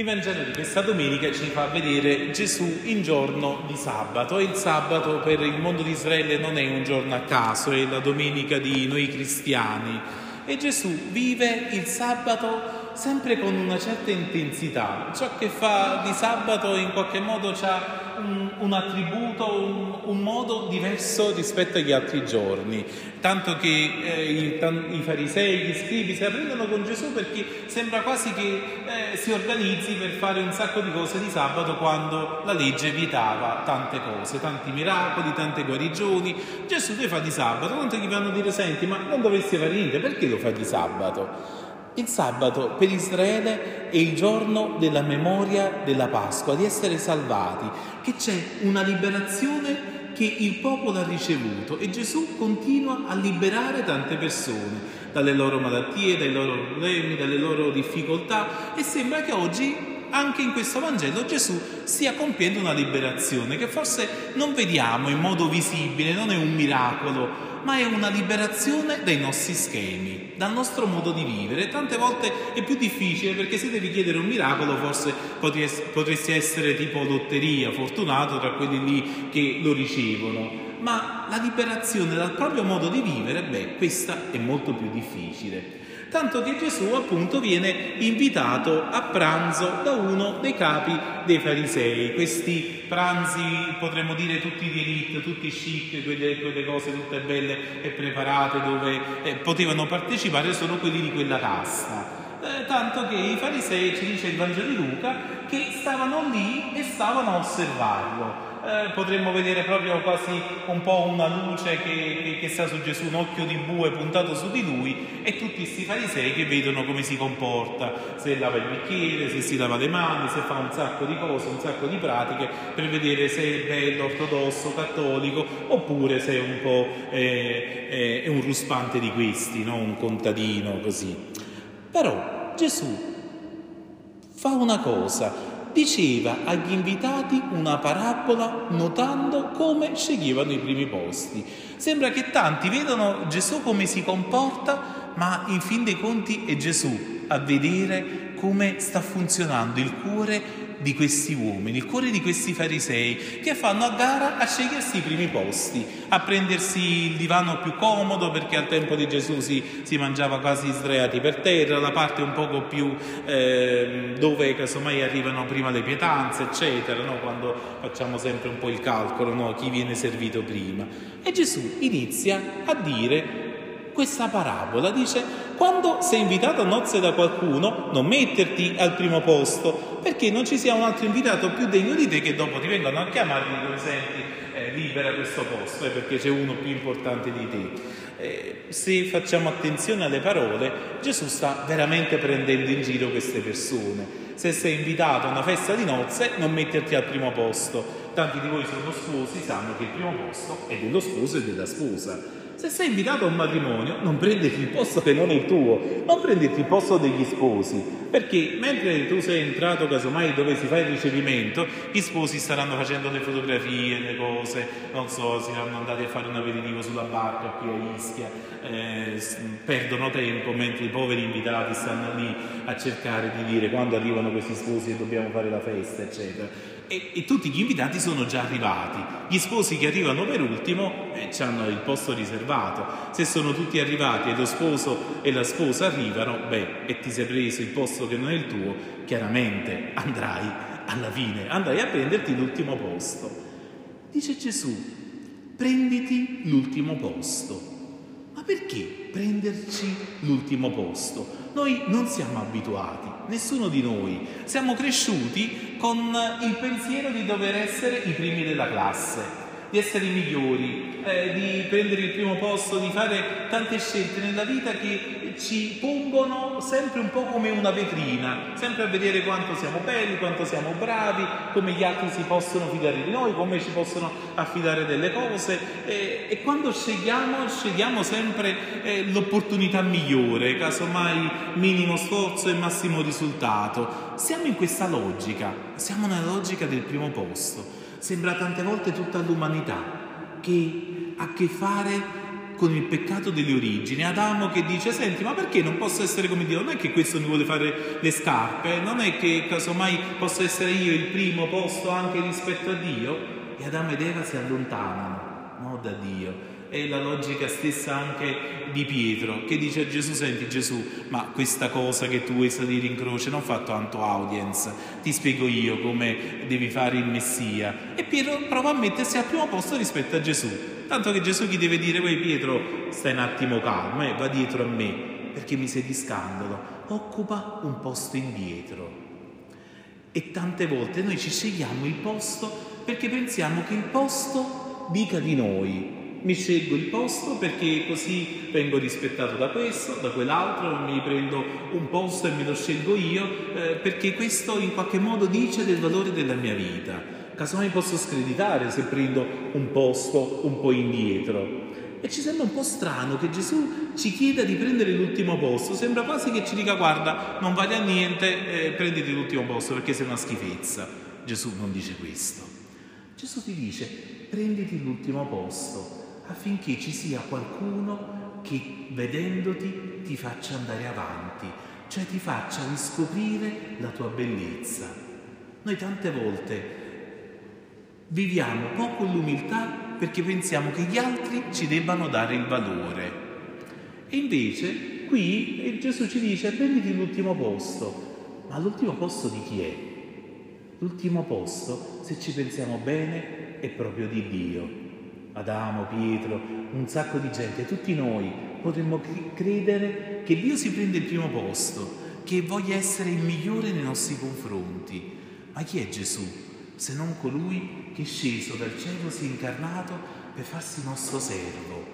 Il Vangelo di questa domenica ci fa vedere Gesù in giorno di sabato, e il sabato per il mondo di Israele non è un giorno a caso, è la domenica di noi cristiani, e Gesù vive il sabato sempre con una certa intensità. Ciò che fa di sabato in qualche modo ha un attributo, un modo diverso rispetto agli altri giorni, tanto che i farisei, gli scribi si apprendono con Gesù perché sembra quasi che si organizzi per fare un sacco di cose di sabato, quando la legge vietava tante cose, tanti miracoli, tante guarigioni. Gesù le fa di sabato, tanto gli vanno a dire: senti, ma non dovresti fare niente, perché lo fai di sabato? Il sabato per Israele è il giorno della memoria della Pasqua, di essere salvati, che c'è una liberazione che il popolo ha ricevuto, e Gesù continua a liberare tante persone dalle loro malattie, dai loro problemi, dalle loro difficoltà, e sembra che oggi anche in questo Vangelo Gesù stia compiendo una liberazione che forse non vediamo in modo visibile, non è un miracolo, ma è una liberazione dai nostri schemi, dal nostro modo di vivere. Tante volte è più difficile, perché se devi chiedere un miracolo forse potresti essere tipo lotteria, fortunato tra quelli lì che lo ricevono, ma la liberazione dal proprio modo di vivere, questa è molto più difficile. Tanto che Gesù appunto viene invitato a pranzo da uno dei capi dei farisei, questi pranzi potremmo dire tutti di elite, tutti chic, quelle cose tutte belle e preparate, dove potevano partecipare solo quelli di quella casta. Tanto che i farisei, ci dice il Vangelo di Luca, che stavano lì e stavano a osservarlo. Potremmo vedere proprio quasi un po' una luce che sta su Gesù, un occhio di bue puntato su di lui, e tutti questi farisei che vedono come si comporta, se lava il bicchiere, se si lava le mani, se fa un sacco di cose, un sacco di pratiche, per vedere se è bello, ortodosso, cattolico, oppure se è un po' è un ruspante di questi, no? Un contadino così. Però Gesù fa una cosa: diceva agli invitati una parabola, notando come sceglievano i primi posti. Sembra che tanti vedano Gesù come si comporta, ma in fin dei conti è Gesù a vedere come sta funzionando il cuore di questi uomini, il cuore di questi farisei, che fanno a gara a scegliersi i primi posti, a prendersi il divano più comodo, perché al tempo di Gesù si mangiava quasi sdraiati per terra, la parte un poco più dove casomai arrivano prima le pietanze, eccetera, no? Quando facciamo sempre un po' il calcolo, no? Chi viene servito prima. E Gesù inizia a dire questa parabola, dice: quando sei invitato a nozze da qualcuno, non metterti al primo posto, perché non ci sia un altro invitato più degno di te, che dopo ti vengano a chiamare e dicono: senti, libera questo posto, perché c'è uno più importante di te. Se facciamo attenzione alle parole, Gesù sta veramente prendendo in giro queste persone. Se sei invitato a una festa di nozze, non metterti al primo posto. Tanti di voi sono sposi, sanno che il primo posto è dello sposo e della sposa. Se sei invitato a un matrimonio, non prenderti il posto che non è il tuo, non prenderti il posto degli sposi, perché mentre tu sei entrato casomai dove si fa il ricevimento, gli sposi staranno facendo le fotografie, le cose, non so, si saranno andati a fare un aperitivo sulla barca qui a Ischia, perdono tempo, mentre i poveri invitati stanno lì a cercare di dire: quando arrivano questi sposi e dobbiamo fare la festa, eccetera. E tutti gli invitati sono già arrivati, gli sposi che arrivano per ultimo hanno il posto riservato. Se sono tutti arrivati e lo sposo e la sposa arrivano, e ti sei preso il posto che non è il tuo, chiaramente andrai alla fine, andrai a prenderti l'ultimo posto. Dice Gesù: prenditi l'ultimo posto. Ma perché prenderci l'ultimo posto? Noi non siamo abituati, nessuno di noi, siamo cresciuti con il pensiero di dover essere i primi della classe, di essere i migliori, di prendere il primo posto, di fare tante scelte nella vita che ci pongono sempre un po' come una vetrina, sempre a vedere quanto siamo belli, quanto siamo bravi, come gli altri si possono fidare di noi, come ci possono affidare delle cose, e quando scegliamo sempre l'opportunità migliore, casomai minimo sforzo e massimo risultato. Siamo in questa logica, siamo nella logica del primo posto. Sembra tante volte tutta l'umanità che ha a che fare con il peccato delle origini. Adamo che dice: senti, ma perché non posso essere come Dio? Non è che questo mi vuole fare le scarpe, non è che casomai posso essere io il primo posto anche rispetto a Dio. E Adamo ed Eva si allontanano, no, da Dio. È la logica stessa anche di Pietro, che dice a Gesù: senti Gesù, ma questa cosa che tu vuoi salire in croce non fa tanto audience, ti spiego io come devi fare il Messia. E Pietro prova a mettersi al primo posto rispetto a Gesù, tanto che Gesù gli deve dire: uè Pietro, stai un attimo calmo, va dietro a me, perché mi sei di scandalo, occupa un posto indietro. E tante volte noi ci scegliamo il posto perché pensiamo che il posto dica di noi. Mi scelgo il posto perché così vengo rispettato da questo, da quell'altro, mi prendo un posto e me lo scelgo io, perché questo in qualche modo dice del valore della mia vita. Casomai posso screditare se prendo un posto un po' indietro. E ci sembra un po' strano che Gesù ci chieda di prendere l'ultimo posto, sembra quasi che ci dica: guarda, non vale a niente, prenditi l'ultimo posto perché sei una schifezza. Gesù non dice questo. Gesù ti dice: prenditi l'ultimo posto, affinché ci sia qualcuno che vedendoti ti faccia andare avanti, cioè ti faccia riscoprire la tua bellezza. Noi tante volte viviamo poco l'umiltà perché pensiamo che gli altri ci debbano dare il valore. E invece qui Gesù ci dice: prenditi l'ultimo posto. Ma l'ultimo posto di chi è? L'ultimo posto, se ci pensiamo bene, è proprio di Dio. Adamo, Pietro, un sacco di gente, tutti noi potremmo credere che Dio si prende il primo posto, che voglia essere il migliore nei nostri confronti. Ma chi è Gesù se non colui che è sceso dal cielo, si è incarnato per farsi nostro servo?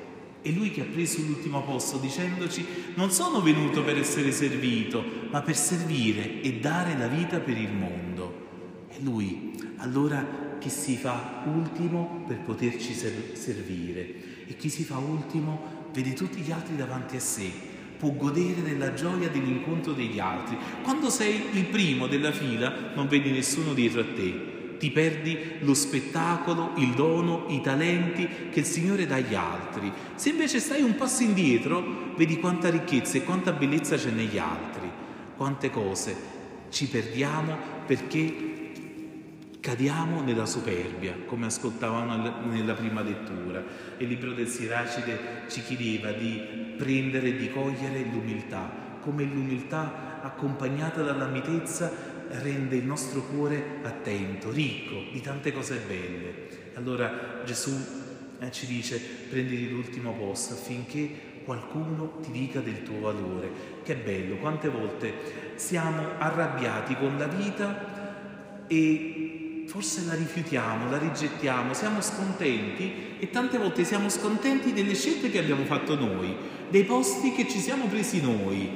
È lui che ha preso l'ultimo posto dicendoci: non sono venuto per essere servito, ma per servire e dare la vita per il mondo. È lui allora che si fa ultimo per poterci servire, e chi si fa ultimo vede tutti gli altri davanti a sé, può godere della gioia dell'incontro degli altri. Quando sei il primo della fila non vedi nessuno dietro a te, ti perdi lo spettacolo, il dono, i talenti che il Signore dà agli altri. Se invece stai un passo indietro vedi quanta ricchezza e quanta bellezza c'è negli altri. Quante cose ci perdiamo perché cadiamo nella superbia, come ascoltavamo nella prima lettura. Il libro del Siracide ci chiedeva di prendere e di cogliere l'umiltà, come l'umiltà accompagnata dalla mitezza rende il nostro cuore attento, ricco di tante cose belle. Allora Gesù ci dice: prenditi l'ultimo posto affinché qualcuno ti dica del tuo valore. Che bello, quante volte siamo arrabbiati con la vita e forse la rifiutiamo, la rigettiamo, siamo scontenti, e tante volte siamo scontenti delle scelte che abbiamo fatto noi, dei posti che ci siamo presi noi.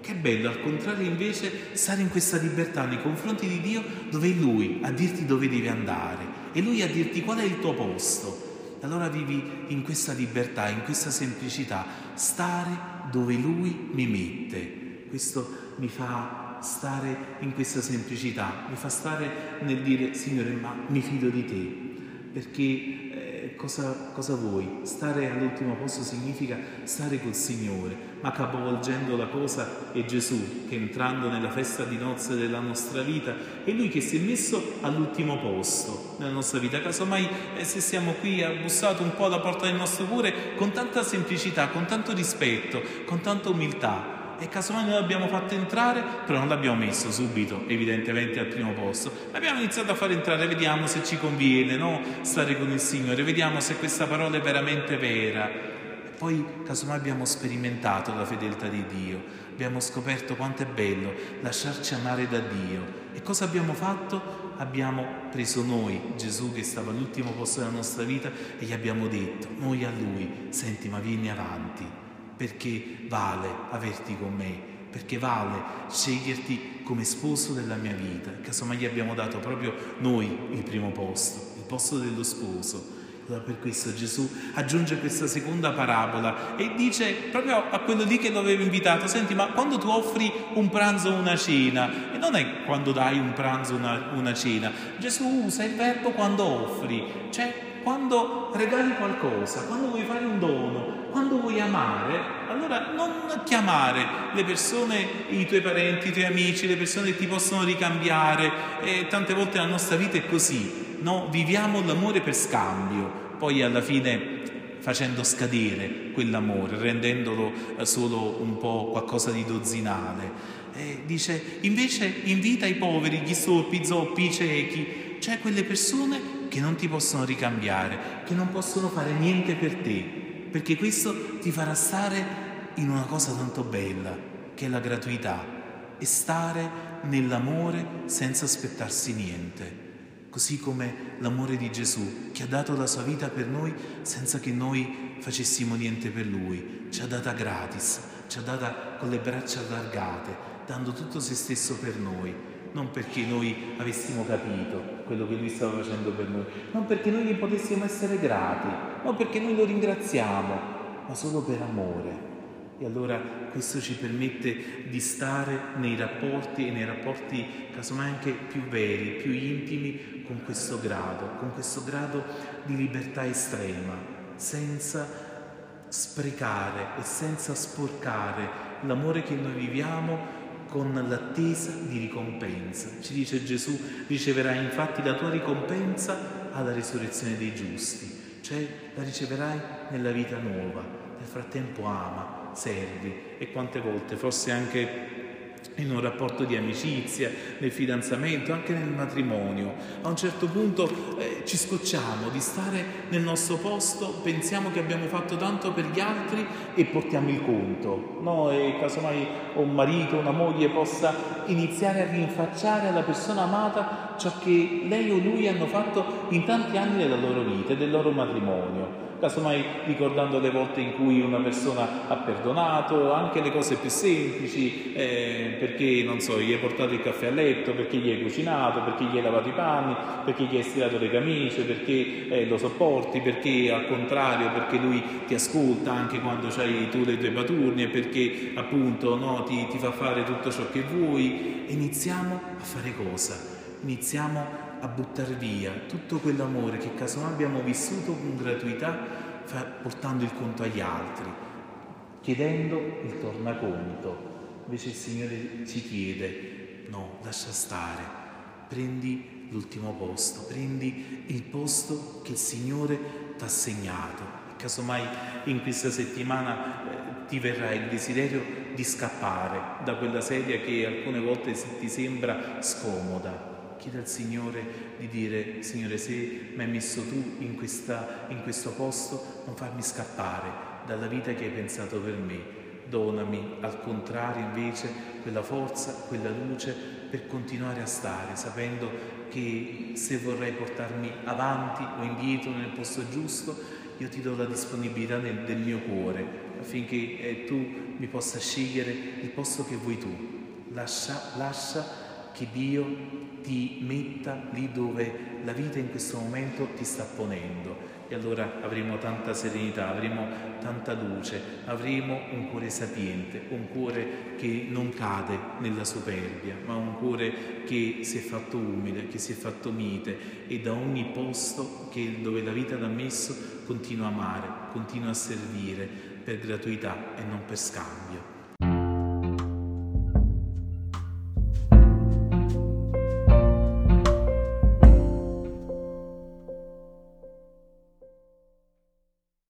Che bello, al contrario, invece, stare in questa libertà nei confronti di Dio, dove è Lui a dirti dove devi andare, e Lui a dirti qual è il tuo posto. Allora vivi in questa libertà, in questa semplicità, stare dove Lui mi mette. Questo mi fa stare in questa semplicità, mi fa stare nel dire: Signore, ma mi fido di te, perché cosa vuoi? Stare all'ultimo posto significa stare col Signore, ma capovolgendo la cosa è Gesù che, entrando nella festa di nozze della nostra vita, è Lui che si è messo all'ultimo posto nella nostra vita. Casomai se siamo qui, ha bussato un po' alla porta del nostro cuore con tanta semplicità, con tanto rispetto, con tanta umiltà, e casomai noi l'abbiamo fatto entrare, però non l'abbiamo messo subito evidentemente al primo posto, l'abbiamo iniziato a far entrare, vediamo se ci conviene, no? Stare con il Signore, vediamo se questa parola è veramente vera. E poi casomai abbiamo sperimentato la fedeltà di Dio, abbiamo scoperto quanto è bello lasciarci amare da Dio. E cosa abbiamo fatto? Abbiamo preso noi Gesù, che stava all'ultimo posto della nostra vita, e gli abbiamo detto noi a Lui: senti, ma vieni avanti, perché vale averti con me, perché vale sceglierti come sposo della mia vita. Casomai gli abbiamo dato proprio noi il primo posto, il posto dello sposo. Allora per questo Gesù aggiunge questa seconda parabola e dice proprio a quello lì che lo aveva invitato: senti, ma quando tu offri un pranzo o una cena, e non è quando dai un pranzo o una cena, Gesù usa il verbo quando offri, cioè quando regali qualcosa, quando vuoi fare un dono, quando vuoi amare, allora non chiamare le persone, i tuoi parenti, i tuoi amici, le persone che ti possono ricambiare. E tante volte la nostra vita è così, no? Viviamo l'amore per scambio, poi alla fine facendo scadere quell'amore, rendendolo solo un po' qualcosa di dozzinale. Dice, invece invita i poveri, gli storpi, i zoppi, i ciechi, cioè quelle persone che non ti possono ricambiare, che non possono fare niente per te, perché questo ti farà stare in una cosa tanto bella che è la gratuità, e stare nell'amore senza aspettarsi niente, così come l'amore di Gesù, che ha dato la sua vita per noi senza che noi facessimo niente per lui, ci ha data gratis, ci ha data con le braccia allargate, dando tutto se stesso per noi, non perché noi avessimo capito quello che lui stava facendo per noi, non perché noi gli potessimo essere grati, non perché noi lo ringraziamo, ma solo per amore. E allora questo ci permette di stare nei rapporti, e nei rapporti casomai anche più veri, più intimi, con questo grado di libertà estrema, senza sprecare e senza sporcare l'amore che noi viviamo con l'attesa di ricompensa. Ci dice Gesù, riceverai infatti la tua ricompensa alla risurrezione dei giusti, cioè la riceverai nella vita nuova. Nel frattempo ama, servi, e quante volte, forse anche in un rapporto di amicizia, nel fidanzamento, anche nel matrimonio, a un certo punto ci scocciamo di stare nel nostro posto, pensiamo che abbiamo fatto tanto per gli altri e portiamo il conto, no? E casomai un marito, una moglie possa iniziare a rinfacciare alla persona amata ciò che lei o lui hanno fatto in tanti anni della loro vita e del loro matrimonio, casomai ricordando le volte in cui una persona ha perdonato, anche le cose più semplici, perché non so, gli hai portato il caffè a letto, perché gli hai cucinato, perché gli hai lavato i panni, perché gli hai stirato le camicie, perché lo sopporti, perché al contrario, perché lui ti ascolta anche quando c'hai tu le tue paturnie, perché appunto no, ti fa fare tutto ciò che vuoi. Iniziamo a fare cosa? Iniziamo a buttare via tutto quell'amore che casomai abbiamo vissuto con gratuità, portando il conto agli altri, chiedendo il tornaconto. Invece il Signore ci chiede, no, lascia stare, prendi l'ultimo posto, prendi il posto che il Signore ti ha assegnato. E casomai in questa settimana ti verrà il desiderio di scappare da quella sedia che alcune volte ti sembra scomoda. Chiede al Signore di dire, Signore, se mi hai messo tu in questo posto, non farmi scappare dalla vita che hai pensato per me. Donami al contrario invece quella forza, quella luce per continuare a stare, sapendo che se vorrai portarmi avanti o indietro nel posto giusto, io ti do la disponibilità del mio cuore, affinché tu mi possa scegliere il posto che vuoi tu. Lascia che Dio ti metta lì dove la vita in questo momento ti sta ponendo, e allora avremo tanta serenità, avremo tanta luce, avremo un cuore sapiente, un cuore che non cade nella superbia, ma un cuore che si è fatto umile, che si è fatto mite, e da ogni posto dove la vita l'ha messo continua a amare, continua a servire per gratuità e non per scambio.